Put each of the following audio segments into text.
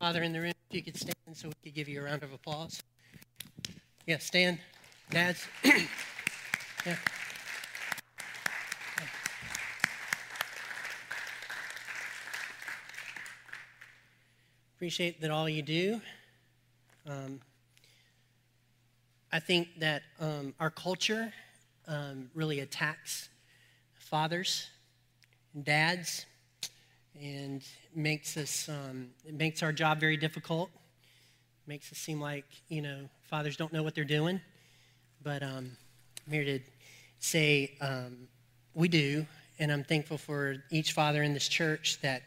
Father in the room, if you could stand so we could give you a round of applause. Yeah, stand. Dads. Yeah. Appreciate that all you do. I think that our culture really attacks fathers and dads, and it makes our job very difficult. It makes it seem like, you know, fathers don't know what they're doing. But I'm here to say we do, and I'm thankful for each father in this church that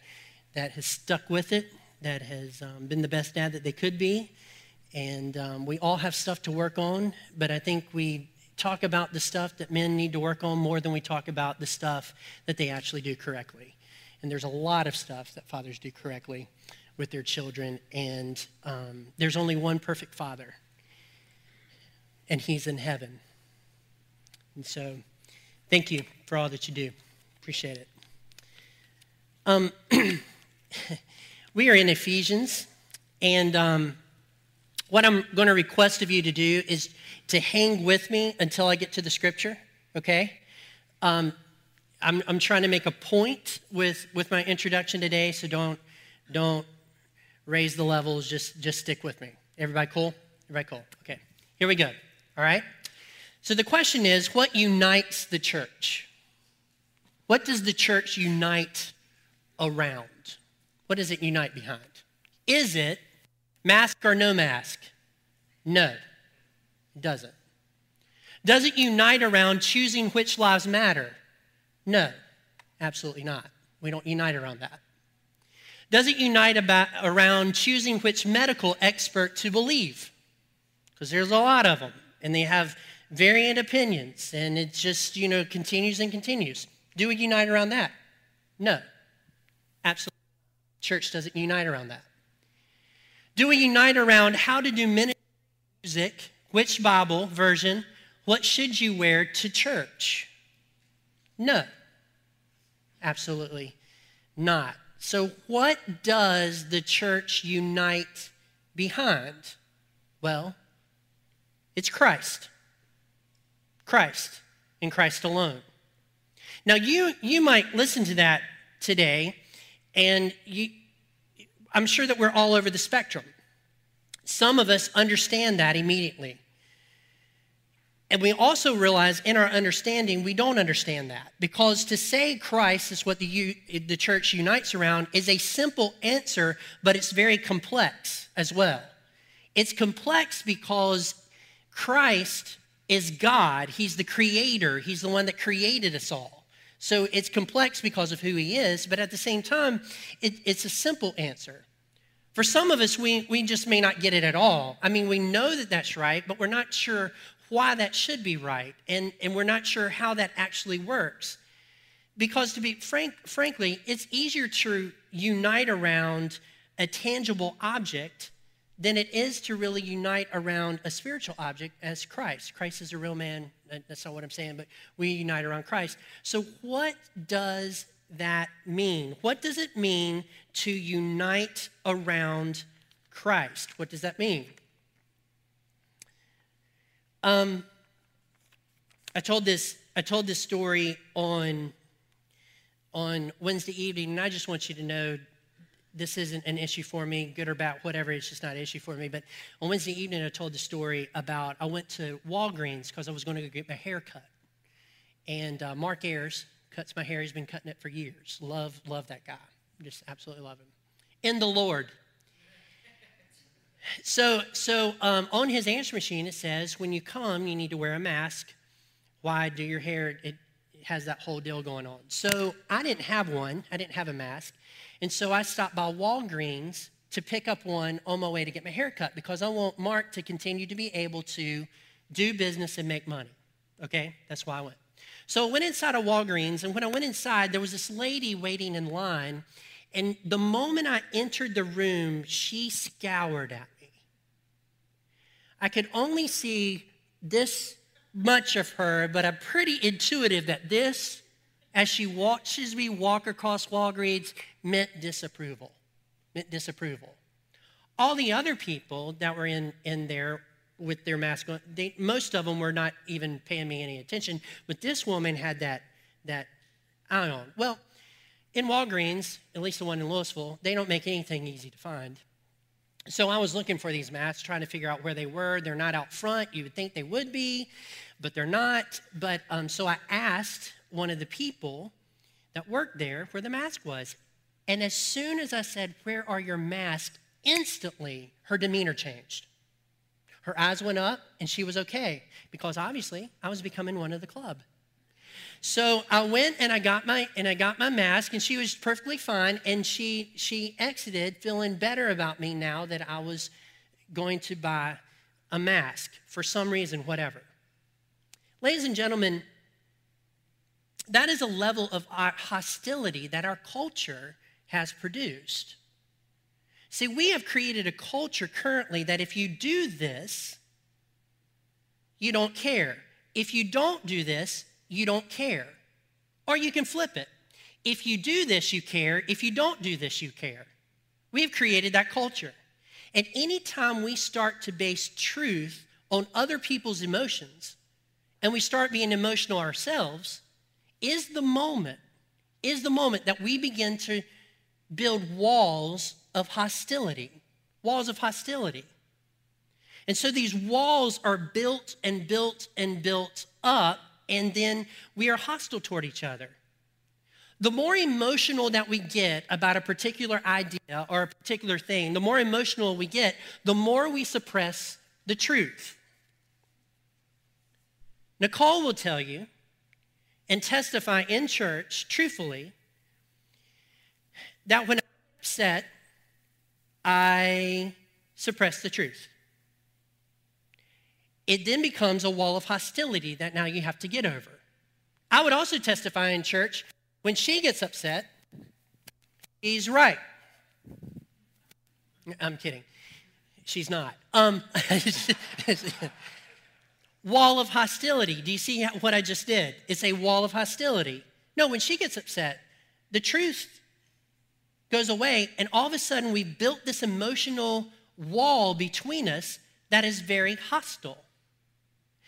has stuck with it, that has been the best dad that they could be. And we all have stuff to work on, but I think we talk about the stuff that men need to work on more than we talk about the stuff that they actually do correctly. And there's a lot of stuff that fathers do correctly with their children, and there's only one perfect father, and he's in heaven. And so thank you for all that you do. Appreciate it. We are in Ephesians, and what I'm going to request of you to do is to hang with me until I get to the scripture, okay? I'm trying to make a point with my introduction today, so don't raise the levels. Just stick with me. Everybody cool? Everybody cool? Okay. Here we go. All right? So the question is, what unites the church? What does the church unite around? What does it unite behind? Is it mask or no mask? No, it doesn't. Does it unite around choosing which lives matter? No, absolutely not. We don't unite around that. Does it unite around choosing which medical expert to believe? Because there's a lot of them, and they have variant opinions, and it just, you know, continues and continues. Do we unite around that? No, absolutely. Church doesn't unite around that. Do we unite around how to do ministry, music, which Bible version, what should you wear to church? No, absolutely not. So what does the church unite behind? Well, it's Christ. Christ and Christ alone. Now you might listen to that today, and I'm sure that we're all over the spectrum. Some of us understand that immediately. And we also realize in our understanding, we don't understand that. Because to say Christ is what the church unites around is a simple answer, but it's very complex as well. It's complex because Christ is God. He's the creator. He's the one that created us all. So it's complex because of who he is, but at the same time, it's a simple answer. For some of us, we just may not get it at all. I mean, we know that that's right, but we're not sure why that should be right, and we're not sure how that actually works. Because to be frankly, it's easier to unite around a tangible object than it is to really unite around a spiritual object as Christ. Christ is a real man. That's not what I'm saying, but we unite around Christ. So what does that mean? What does it mean to unite around Christ? What does that mean? I told this story on Wednesday evening, and I just want you to know this isn't an issue for me, good or bad, whatever, it's just not an issue for me. But on Wednesday evening, I told the story about I went to Walgreens because I was going to go get my hair cut. And Mark Ayers cuts my hair. He's been cutting it for years. Love that guy. Just absolutely love him. In the Lord. So on his answer machine, it says, when you come, you need to wear a mask. Why do your hair? It has that whole deal going on. So I didn't have one. I didn't have a mask. And so I stopped by Walgreens to pick up one on my way to get my hair cut because I want Mark to continue to be able to do business and make money, okay? That's why I went. So I went inside of Walgreens, and when I went inside, there was this lady waiting in line, and the moment I entered the room, she scoured at me. I could only see this much of her, but I'm pretty intuitive that this, as she watches me walk across Walgreens, meant disapproval. All the other people that were in there with their mask on, most of them were not even paying me any attention. But this woman had that eye on. Well, in Walgreens, at least the one in Louisville, they don't make anything easy to find. So I was looking for these masks, trying to figure out where they were. They're not out front. You would think they would be, but they're not. But so I asked one of the people that worked there where the mask was. And as soon as I said, "Where are your masks?" instantly her demeanor changed. Her eyes went up, and she was okay, because obviously I was becoming one of the club. So I went and I got my mask, and she was perfectly fine, and she exited feeling better about me now that I was going to buy a mask for some reason, whatever. Ladies and gentlemen, that is a level of hostility that our culture has produced. See, we have created a culture currently that if you do this, you don't care. If you don't do this, you don't care. Or you can flip it. If you do this, you care. If you don't do this, you care. We have created that culture. And any time we start to base truth on other people's emotions and we start being emotional ourselves is the moment that we begin to build walls of hostility. And so these walls are built and built and built up, and then we are hostile toward each other. The more emotional that we get about a particular idea or a particular thing, the more emotional we get, the more we suppress the truth. Nicole will tell you and testify in church truthfully that when I'm upset, I suppress the truth. It then becomes a wall of hostility that now you have to get over. I would also testify in church, when she gets upset, she's right. I'm kidding. She's not. Wall of hostility. Do you see what I just did? It's a wall of hostility. No, when she gets upset, the truth goes away, and all of a sudden we built this emotional wall between us that is very hostile.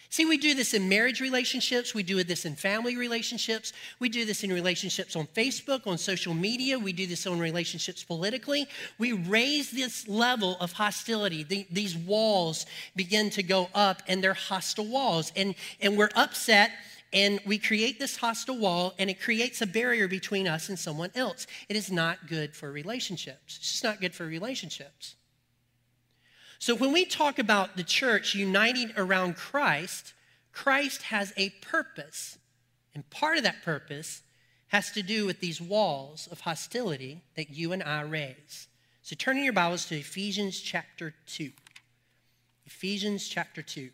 See, we do this in marriage relationships. We do this in family relationships. We do this in relationships on Facebook, on social media. We do this on relationships politically. We raise this level of hostility. These walls begin to go up, and they're hostile walls. And we're upset, and we create this hostile wall, and it creates a barrier between us and someone else. It is not good for relationships. It's just not good for relationships. So when we talk about the church uniting around Christ, Christ has a purpose. And part of that purpose has to do with these walls of hostility that you and I raise. So turn in your Bibles to Ephesians chapter 2. Ephesians chapter 2.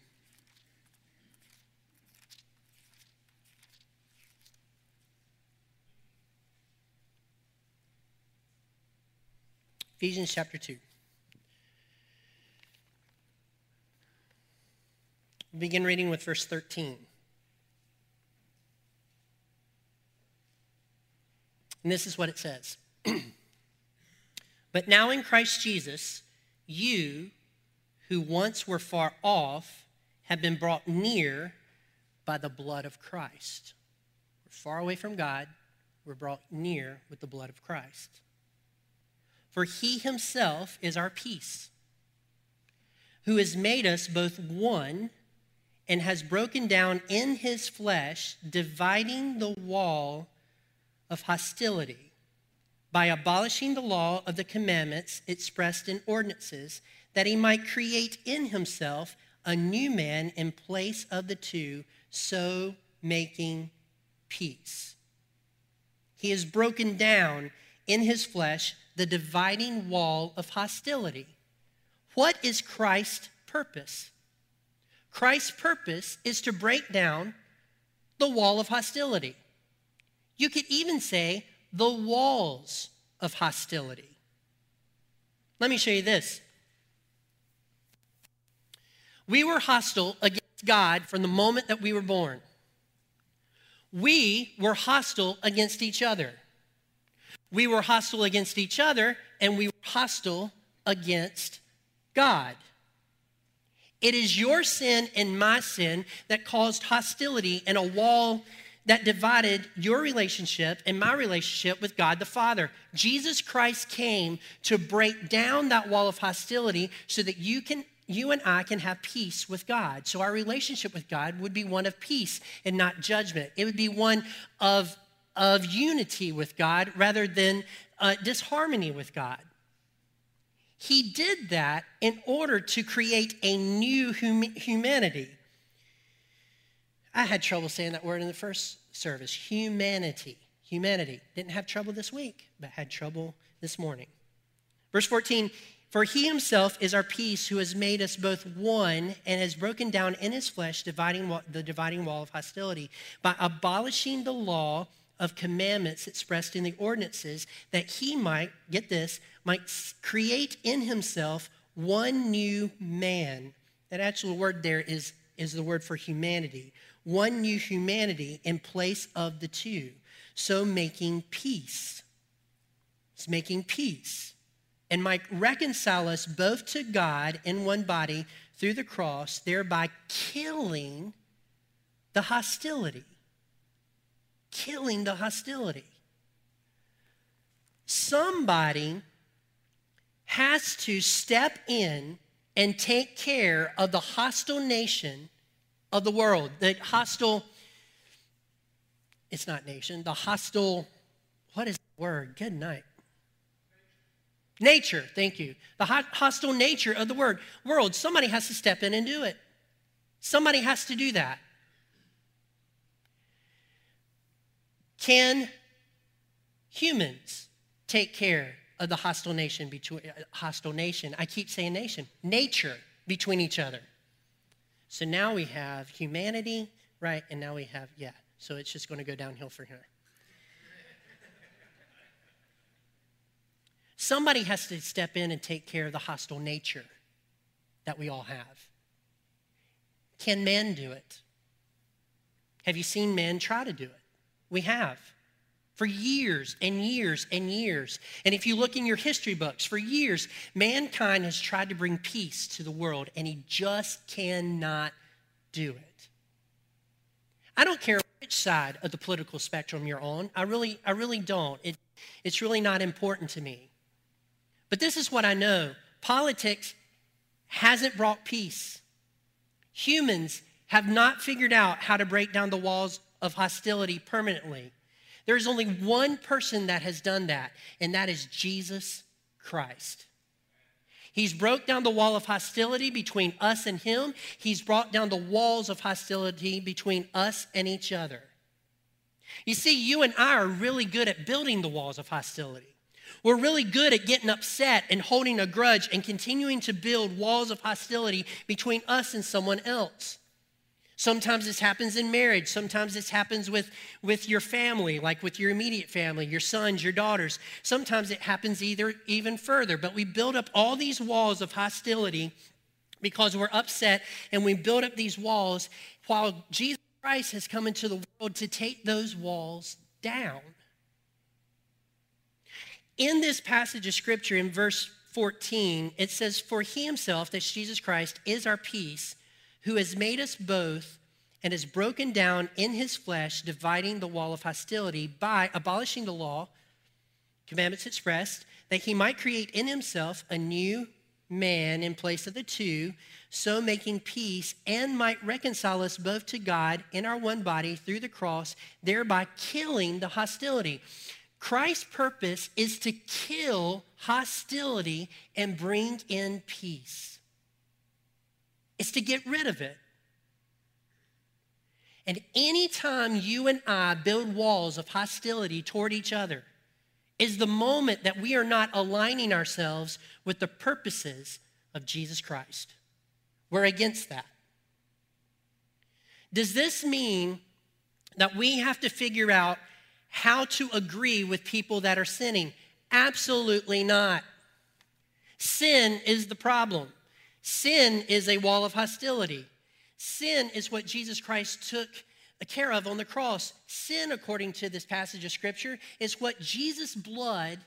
Ephesians chapter 2. Begin reading with verse 13. And this is what it says. But now in Christ Jesus, you who once were far off have been brought near by the blood of Christ. We're far away from God. We're brought near with the blood of Christ. For he himself is our peace, who has made us both one and has broken down in his flesh, dividing the wall of hostility by abolishing the law of the commandments expressed in ordinances, that he might create in himself a new man in place of the two, so making peace. He has broken down in his flesh the dividing wall of hostility. What is Christ's purpose? Christ's purpose is to break down the wall of hostility. You could even say the walls of hostility. Let me show you this. We were hostile against God from the moment that we were born. We were hostile against each other. We were hostile against each other, and we were hostile against God. It is your sin and my sin that caused hostility and a wall that divided your relationship and my relationship with God the Father. Jesus Christ came to break down that wall of hostility so that you and I can have peace with God. So our relationship with God would be one of peace and not judgment. It would be one of unity with God rather than disharmony with God. He did that in order to create a new humanity. I had trouble saying that word in the first service, humanity. Humanity. Didn't have trouble this week, but had trouble this morning. Verse 14, for he himself is our peace, who has made us both one and has broken down in his flesh the dividing wall of hostility by abolishing the law of commandments expressed in the ordinances, that he might, get this, might create in himself one new man. That actual word there is the word for humanity. One new humanity in place of the two. So making peace. It's making peace. And might reconcile us both to God in one body through the cross, thereby killing the hostility. Killing the hostility. Somebody has to step in and take care of the hostile nation of the world. The hostile nature of the world. Somebody has to step in and do it. Somebody has to do that. Can humans take care of the nature between each other? So now we have humanity, right? And now we have, so it's just going to go downhill for her. Somebody has to step in and take care of the hostile nature that we all have. Can man do it? Have you seen man try to do it? We have. For years and years and years. And if you look in your history books, for years, mankind has tried to bring peace to the world, and he just cannot do it. I don't care which side of the political spectrum you're on. I really don't. It's really not important to me. But this is what I know. Politics hasn't brought peace. Humans have not figured out how to break down the walls of hostility permanently. There's only one person that has done that, and that is Jesus Christ. He's broke down the wall of hostility between us and him. He's brought down the walls of hostility between us and each other. You see, you and I are really good at building the walls of hostility. We're really good at getting upset and holding a grudge and continuing to build walls of hostility between us and someone else. Sometimes this happens in marriage. Sometimes this happens with your family, like with your immediate family, your sons, your daughters. Sometimes it happens even further. But we build up all these walls of hostility because we're upset, and we build up these walls while Jesus Christ has come into the world to take those walls down. In this passage of Scripture, in verse 14, it says, for he himself, that's Jesus Christ, is our peace, who has made us both and has broken down in his flesh, dividing the wall of hostility by abolishing the law, commandments expressed, that he might create in himself a new man in place of the two, so making peace, and might reconcile us both to God in our one body through the cross, thereby killing the hostility. Christ's purpose is to kill hostility and bring in peace. It's to get rid of it. And anytime you and I build walls of hostility toward each other is the moment that we are not aligning ourselves with the purposes of Jesus Christ. We're against that. Does this mean that we have to figure out how to agree with people that are sinning? Absolutely not. Sin is the problem. Sin is a wall of hostility. Sin is what Jesus Christ took care of on the cross. Sin, according to this passage of Scripture, is what Jesus' blood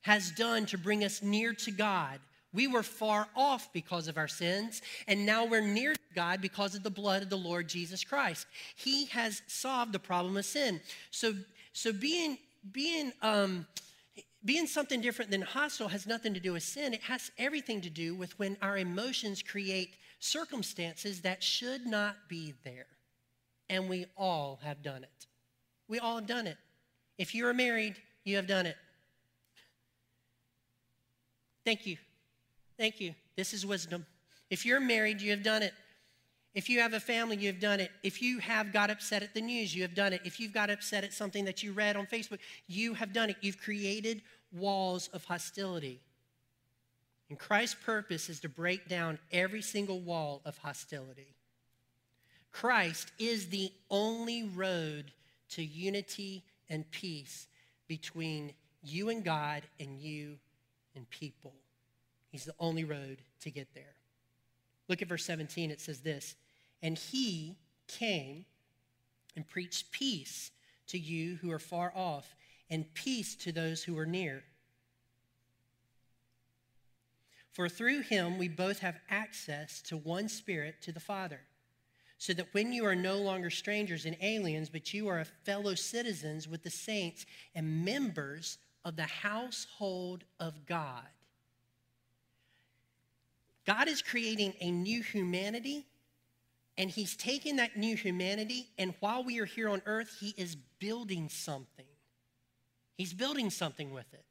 has done to bring us near to God, We were far off because of our sins, and now we're near to God because of the blood of the Lord Jesus Christ. He has solved the problem of sin. So being something different than hostile has nothing to do with sin. It has everything to do with when our emotions create circumstances that should not be there. And we all have done it. We all have done it. If you are married, you have done it. Thank you. Thank you. This is wisdom. If you're married, you have done it. If you have a family, you have done it. If you have got upset at the news, you have done it. If you've got upset at something that you read on Facebook, you have done it. You've created walls of hostility. And Christ's purpose is to break down every single wall of hostility. Christ is the only road to unity and peace between you and God and you and people. He's the only road to get there. Look at verse 17. It says this, and he came and preached peace to you who are far off and peace to those who are near. For through him we both have access to one Spirit to the Father, so that when you are no longer strangers and aliens, but you are a fellow citizens with the saints and members of the household of God. God is creating a new humanity, and he's taking that new humanity, and while we are here on earth, he is building something. He's building something with it.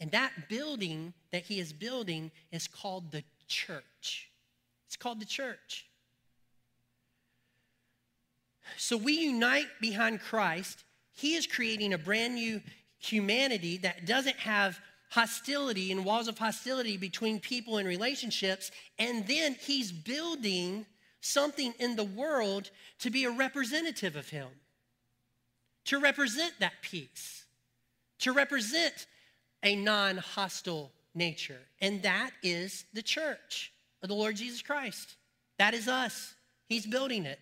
And that building that he is building is called the church. It's called the church. So we unite behind Christ. He is creating a brand new humanity that doesn't have hostility and walls of hostility between people and relationships, and then he's building something in the world to be a representative of him, to represent that peace, to represent a non-hostile nature, and that is the church of the Lord Jesus Christ. That is us. He's building it.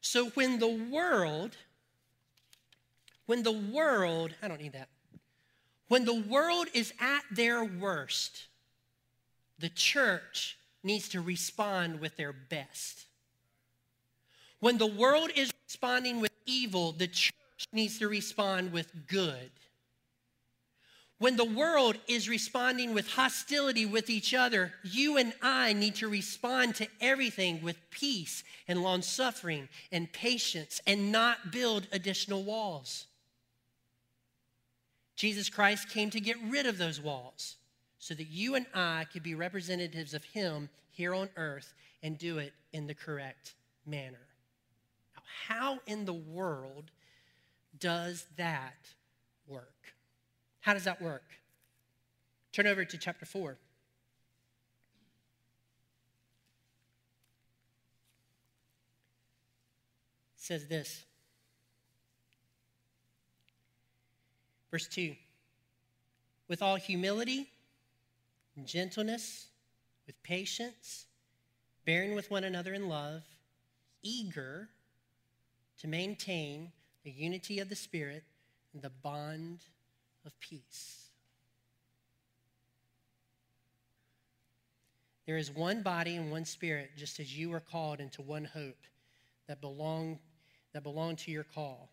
So when the world is at their worst, the church needs to respond with their best. When the world is responding with evil, the church needs to respond with good. When the world is responding with hostility with each other, you and I need to respond to everything with peace and long suffering and patience and not build additional walls. Jesus Christ came to get rid of those walls so that you and I could be representatives of him here on earth and do it in the correct manner. Now, how in the world does that work? How does that work? Turn over to chapter 4. It says this. Verse 2, with all humility and gentleness, with patience, bearing with one another in love, eager to maintain the unity of the Spirit and the bond of peace. There is one body and one Spirit, just as you were called into one hope that belong to your call.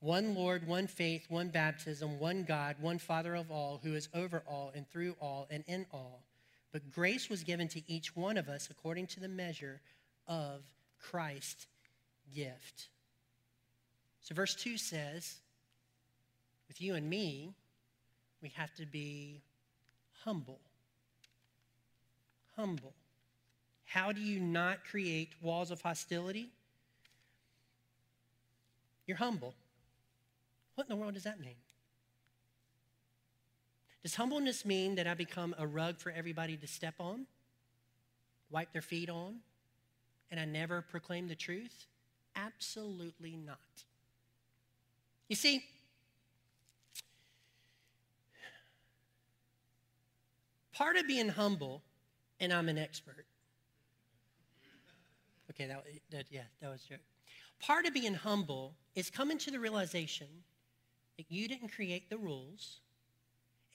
One Lord, one faith, one baptism, one God, one Father of all, who is over all and through all and in all. But grace was given to each one of us according to the measure of Christ's gift. So verse 2 says, with you and me, we have to be humble. Humble. How do you not create walls of hostility? You're humble. What in the world does that mean? Does humbleness mean that I become a rug for everybody to step on, wipe their feet on, and I never proclaim the truth? Absolutely not. You see, part of being humble, and I'm an expert. Okay, that was a joke. Part of being humble is coming to the realization that you didn't create the rules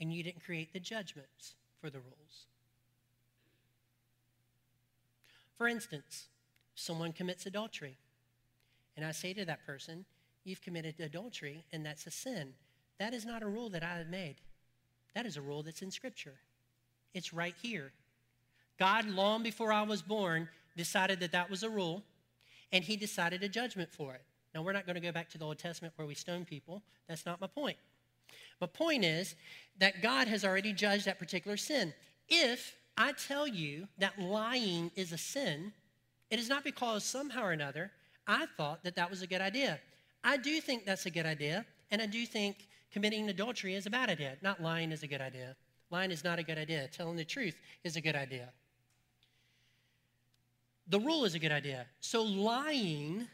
and you didn't create the judgments for the rules. For instance, someone commits adultery, and I say to that person, you've committed adultery, and that's a sin. That is not a rule that I have made. That is a rule that's in Scripture. It's right here. God, long before I was born, decided that that was a rule, and he decided a judgment for it. Now, we're not going to go back to the Old Testament where we stone people. That's not my point. My point is that God has already judged that particular sin. If I tell you that lying is a sin, it is not because somehow or another I thought that that was a good idea. I do think that's a good idea, and I do think committing adultery is a bad idea. Not lying is a good idea. Lying is not a good idea. Telling the truth is a good idea. The rule is a good idea. So lying,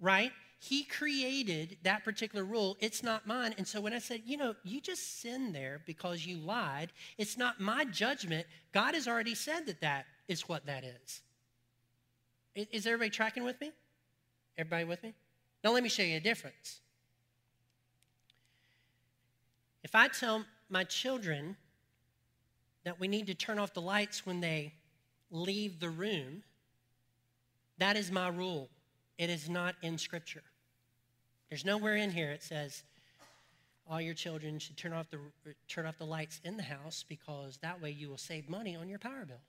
right? He created that particular rule. It's not mine. And so when I said, you know, you just sin there because you lied, it's not my judgment. God has already said that that is what that is. Is everybody tracking with me? Everybody with me? Now let me show you a difference. If I tell my children that we need to turn off the lights when they leave the room, that is my rule. It is not in Scripture. There's nowhere in here it says all your children should turn off the lights in the house because that way you will save money on your power bill.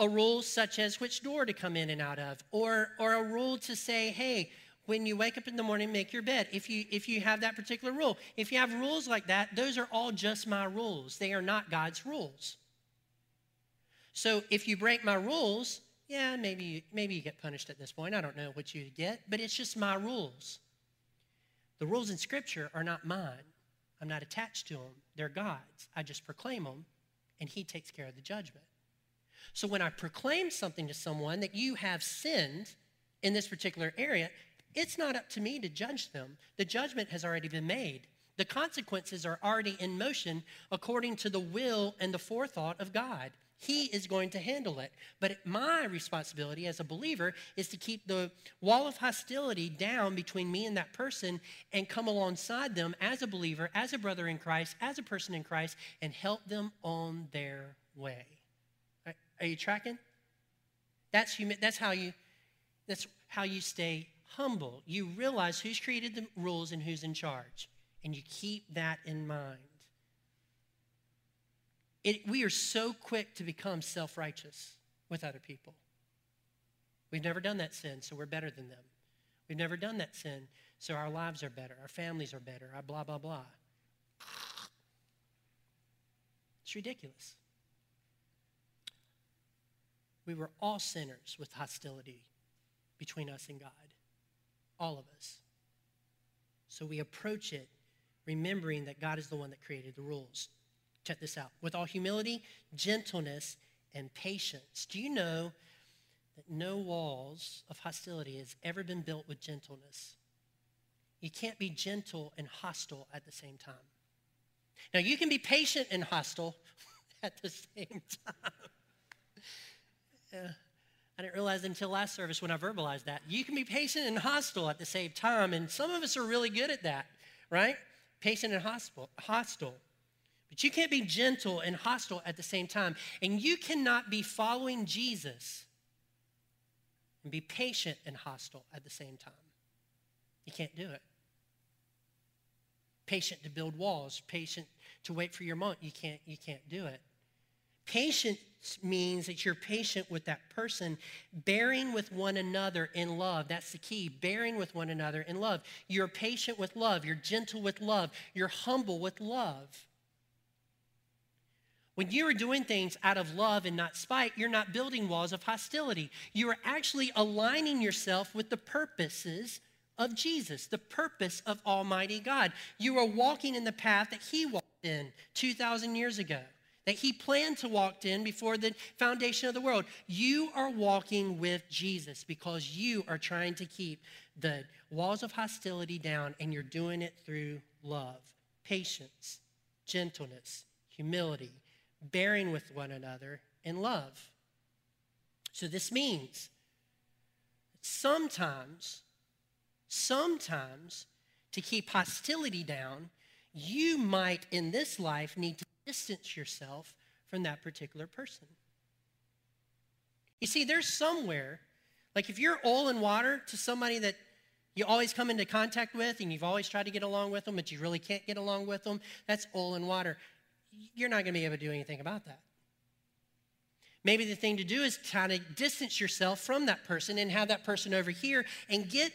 A rule such as which door to come in and out of, or a rule to say, hey, when you wake up in the morning, make your bed. If you have that particular rule. If you have rules like that, those are all just my rules. They are not God's rules. So if you break my rules, yeah, maybe you get punished at this point. I don't know what you get, but it's just my rules. The rules in Scripture are not mine. I'm not attached to them. They're God's. I just proclaim them, and he takes care of the judgment. So when I proclaim something to someone that you have sinned in this particular area, it's not up to me to judge them. The judgment has already been made. The consequences are already in motion according to the will and the forethought of God. He is going to handle it. But my responsibility as a believer is to keep the wall of hostility down between me and that person and come alongside them as a believer, as a brother in Christ, as a person in Christ, and help them on their way. Are you tracking? That's how you stay humble. You realize who's created the rules and who's in charge, and you keep that in mind. We are so quick to become self-righteous with other people. We've never done that sin, so we're better than them. We've never done that sin, so our lives are better, our families are better, our blah, blah, blah. It's ridiculous. We were all sinners with hostility between us and God, all of us. So we approach it remembering that God is the one that created the rules. Check this out. With all humility, gentleness, and patience. Do you know that no walls of hostility has ever been built with gentleness? You can't be gentle and hostile at the same time. Now, you can be patient and hostile at the same time. I didn't realize until last service when I verbalized that. You can be patient and hostile at the same time, and some of us are really good at that, right? Patient and hostile. But you can't be gentle and hostile at the same time, and you cannot be following Jesus and be patient and hostile at the same time. You can't do it. Patient to build walls, patient to wait for your moment. You can't do it. Patience means that you're patient with that person, bearing with one another in love. That's the key, bearing with one another in love. You're patient with love. You're gentle with love. You're humble with love. When you are doing things out of love and not spite, you're not building walls of hostility. You are actually aligning yourself with the purposes of Jesus, the purpose of Almighty God. You are walking in the path that he walked in 2,000 years ago, that he planned to walk in before the foundation of the world. You are walking with Jesus because you are trying to keep the walls of hostility down, and you're doing it through love, patience, gentleness, humility, bearing with one another in love. So this means that sometimes to keep hostility down, you might, in this life, need to distance yourself from that particular person. You see, there's somewhere, like if you're oil and water to somebody that you always come into contact with and you've always tried to get along with them, but you really can't get along with them, that's oil and water. You're not going to be able to do anything about that. Maybe the thing to do is try to distance yourself from that person and have that person over here and get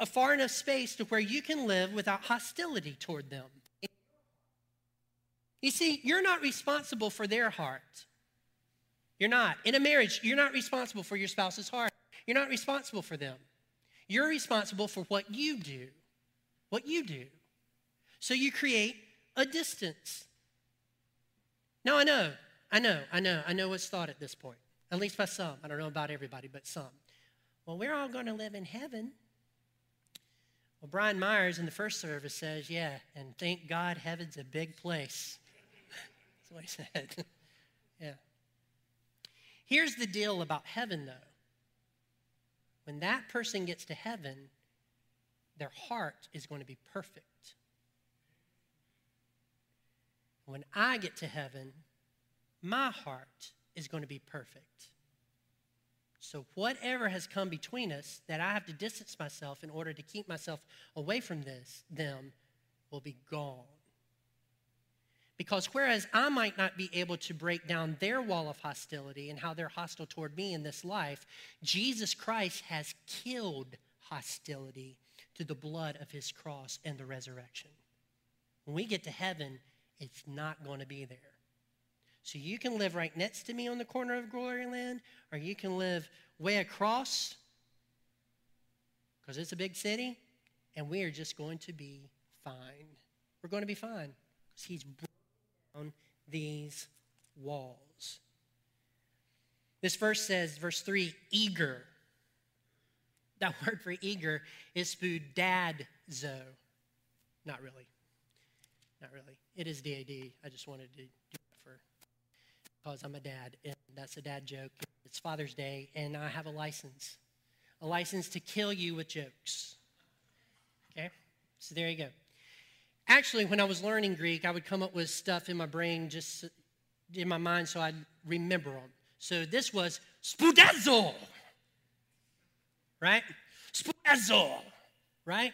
a far enough space to where you can live without hostility toward them. You see, you're not responsible for their heart. You're not. In a marriage, you're not responsible for your spouse's heart. You're not responsible for them. You're responsible for what you do. What you do. So you create a distance. Now, I know what's thought at this point, at least by some. I don't know about everybody, but some. Well, we're all going to live in heaven. Well, Brian Myers in the first service says, yeah, and thank God heaven's a big place. That's what he said. Yeah. Here's the deal about heaven, though. When that person gets to heaven, their heart is going to be perfect. When I get to heaven, my heart is going to be perfect. So whatever has come between us that I have to distance myself in order to keep myself away from them will be gone. Because whereas I might not be able to break down their wall of hostility and how they're hostile toward me in this life, Jesus Christ has killed hostility through the blood of his cross and the resurrection. When we get to heaven, it's not going to be there. So you can live right next to me on the corner of Gloryland, or you can live way across, because it's a big city, and we are just going to be fine. We're going to be fine, because he's broken down these walls. This verse says, verse 3, eager. That word for eager is spoodadzo. Not really. Not really. It is DAD. I just wanted to do that because I'm a dad, and that's a dad joke. It's Father's Day, and I have a license to kill you with jokes. Okay? So there you go. Actually, when I was learning Greek, I would come up with stuff in my brain, just in my mind, so I'd remember them. So this was spoodadzo, right? Spoodadzo, right?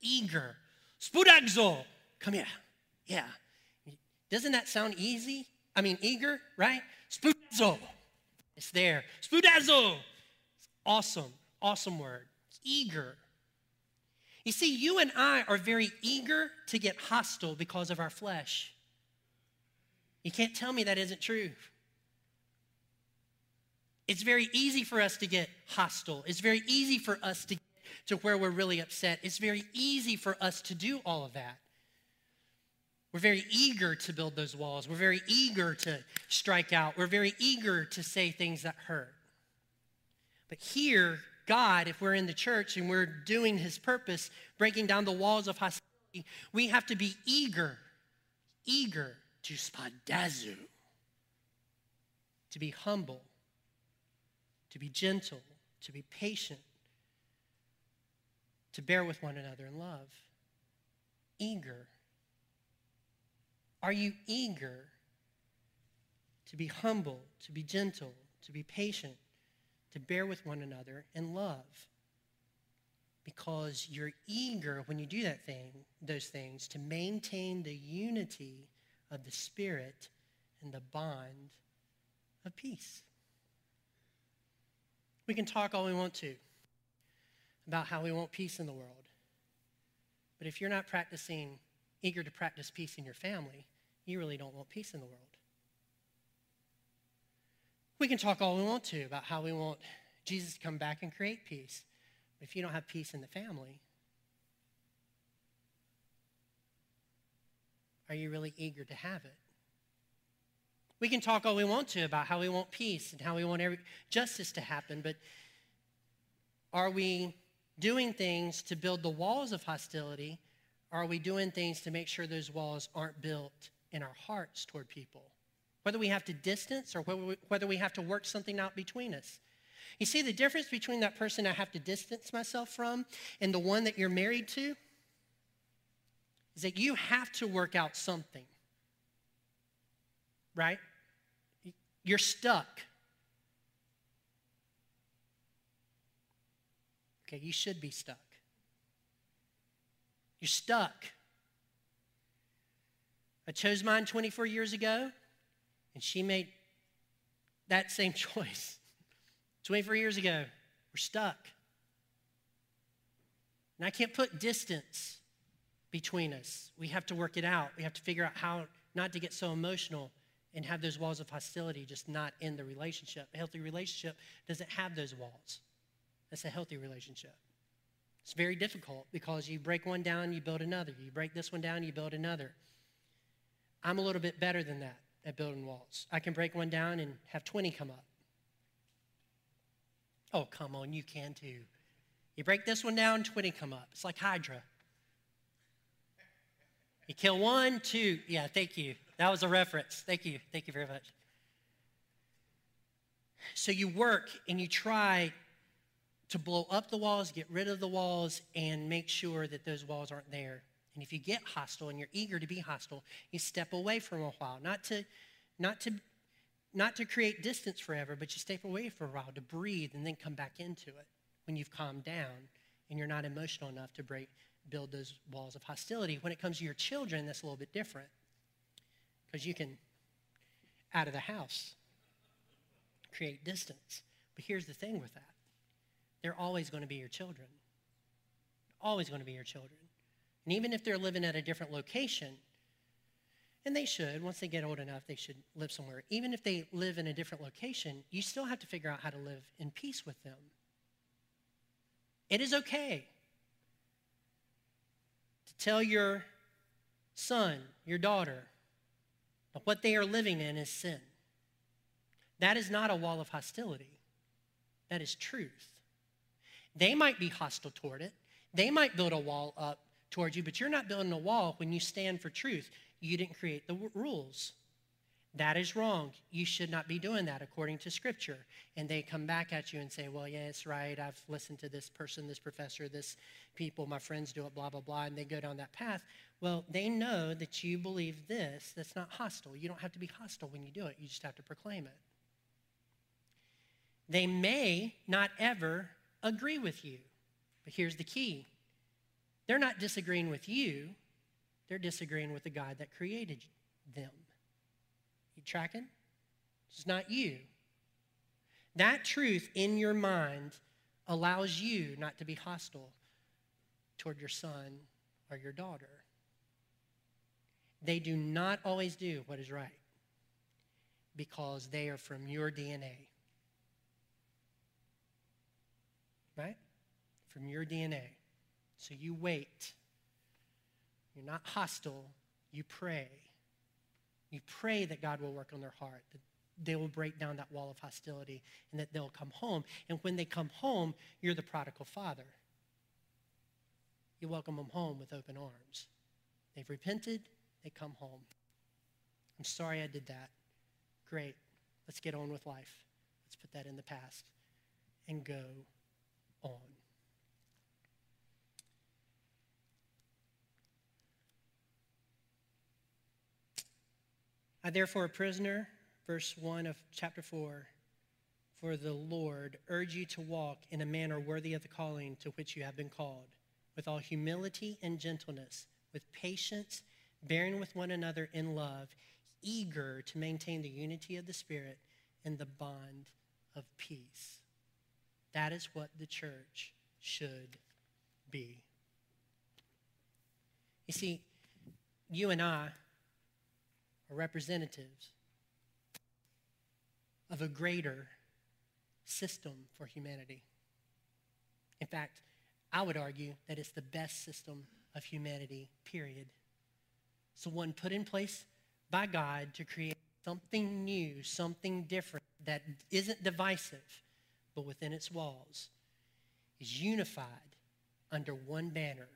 Eager. Spoodadzo. Come here. Yeah. Doesn't that sound easy? I mean, eager, right? Spoodadzo. It's there. Spoodadzo. It's awesome. Awesome word. Eager. You see, you and I are very eager to get hostile because of our flesh. You can't tell me that isn't true. It's very easy for us to get hostile. It's very easy for us to get to where we're really upset. It's very easy for us to do all of that. We're very eager to build those walls. We're very eager to strike out. We're very eager to say things that hurt. But here, God, if we're in the church and we're doing his purpose, breaking down the walls of hostility, we have to be eager to spoodadzo, to be humble, to be gentle, to be patient, to bear with one another in love. Eager. Are you eager to be humble, to be gentle, to be patient, to bear with one another in love? Because you're eager when you do that those things, to maintain the unity of the Spirit and the bond of peace. We can talk all we want to about how we want peace in the world, but if you're not practicing eager to practice peace in your family, you really don't want peace in the world. We can talk all we want to about how we want Jesus to come back and create peace, but if you don't have peace in the family, are you really eager to have it? We can talk all we want to about how we want peace and how we want justice to happen, but are we doing things to build the walls of hostility? Are we doing things to make sure those walls aren't built in our hearts toward people? Whether we have to distance or whether we have to work something out between us. You see, the difference between that person I have to distance myself from and the one that you're married to is that you have to work out something, right? You're stuck. Okay, you should be stuck. You're stuck. I chose mine 24 years ago, and she made that same choice 24 years ago. We're stuck. And I can't put distance between us. We have to work it out. We have to figure out how not to get so emotional and have those walls of hostility just not in the relationship. A healthy relationship doesn't have those walls. That's a healthy relationship. It's very difficult because you break one down, you build another. You break this one down, you build another. I'm a little bit better than that at building walls. I can break one down and have 20 come up. Oh, come on, you can too. You break this one down, 20 come up. It's like Hydra. You kill one, two. Yeah, thank you. That was a reference. Thank you. Thank you very much. So you work and you try to blow up the walls, get rid of the walls, and make sure that those walls aren't there. And if you get hostile and you're eager to be hostile, you step away for a while. Not to create distance forever, but you step away for a while to breathe and then come back into it when you've calmed down and you're not emotional enough to build those walls of hostility. When it comes to your children, that's a little bit different because you can, out of the house, create distance. But here's the thing with that. They're always going to be your children. Always going to be your children. And even if they're living at a different location, and they should, once they get old enough, they should live somewhere. Even if they live in a different location, you still have to figure out how to live in peace with them. It is okay to tell your son, your daughter, that what they are living in is sin. That is not a wall of hostility. That is truth. They might be hostile toward it. They might build a wall up toward you, but you're not building a wall when you stand for truth. You didn't create the rules. That is wrong. You should not be doing that according to Scripture. And they come back at you and say, well, yeah, it's right. I've listened to this person, this professor, this people. My friends do it, blah, blah, blah. And they go down that path. Well, they know that you believe this. That's not hostile. You don't have to be hostile when you do it. You just have to proclaim it. They may not ever agree with you. But here's the key. They're not disagreeing with you. They're disagreeing with the God that created them. You tracking? It's not you. That truth in your mind allows you not to be hostile toward your son or your daughter. They do not always do what is right because they are from your DNA. Right? From your DNA. So you wait. You're not hostile. You pray. You pray that God will work on their heart, that they will break down that wall of hostility, and that they'll come home. And when they come home, you're the prodigal father. You welcome them home with open arms. They've repented. They come home. I'm sorry I did that. Great. Let's get on with life. Let's put that in the past and go on. I therefore, a prisoner, verse 1 of chapter 4, for the Lord, urge you to walk in a manner worthy of the calling to which you have been called, with all humility and gentleness, with patience, bearing with one another in love, eager to maintain the unity of the Spirit and the bond of peace. That is what the church should be. You see, you and I are representatives of a greater system for humanity. In fact, I would argue that it's the best system of humanity, period. So one put in place by God to create something new, something different that isn't divisive, but within its walls is unified under one banner,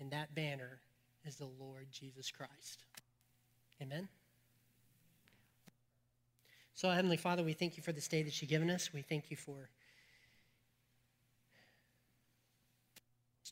and that banner is the Lord Jesus Christ. Amen? So, Heavenly Father, we thank you for this day that you've given us. We thank you for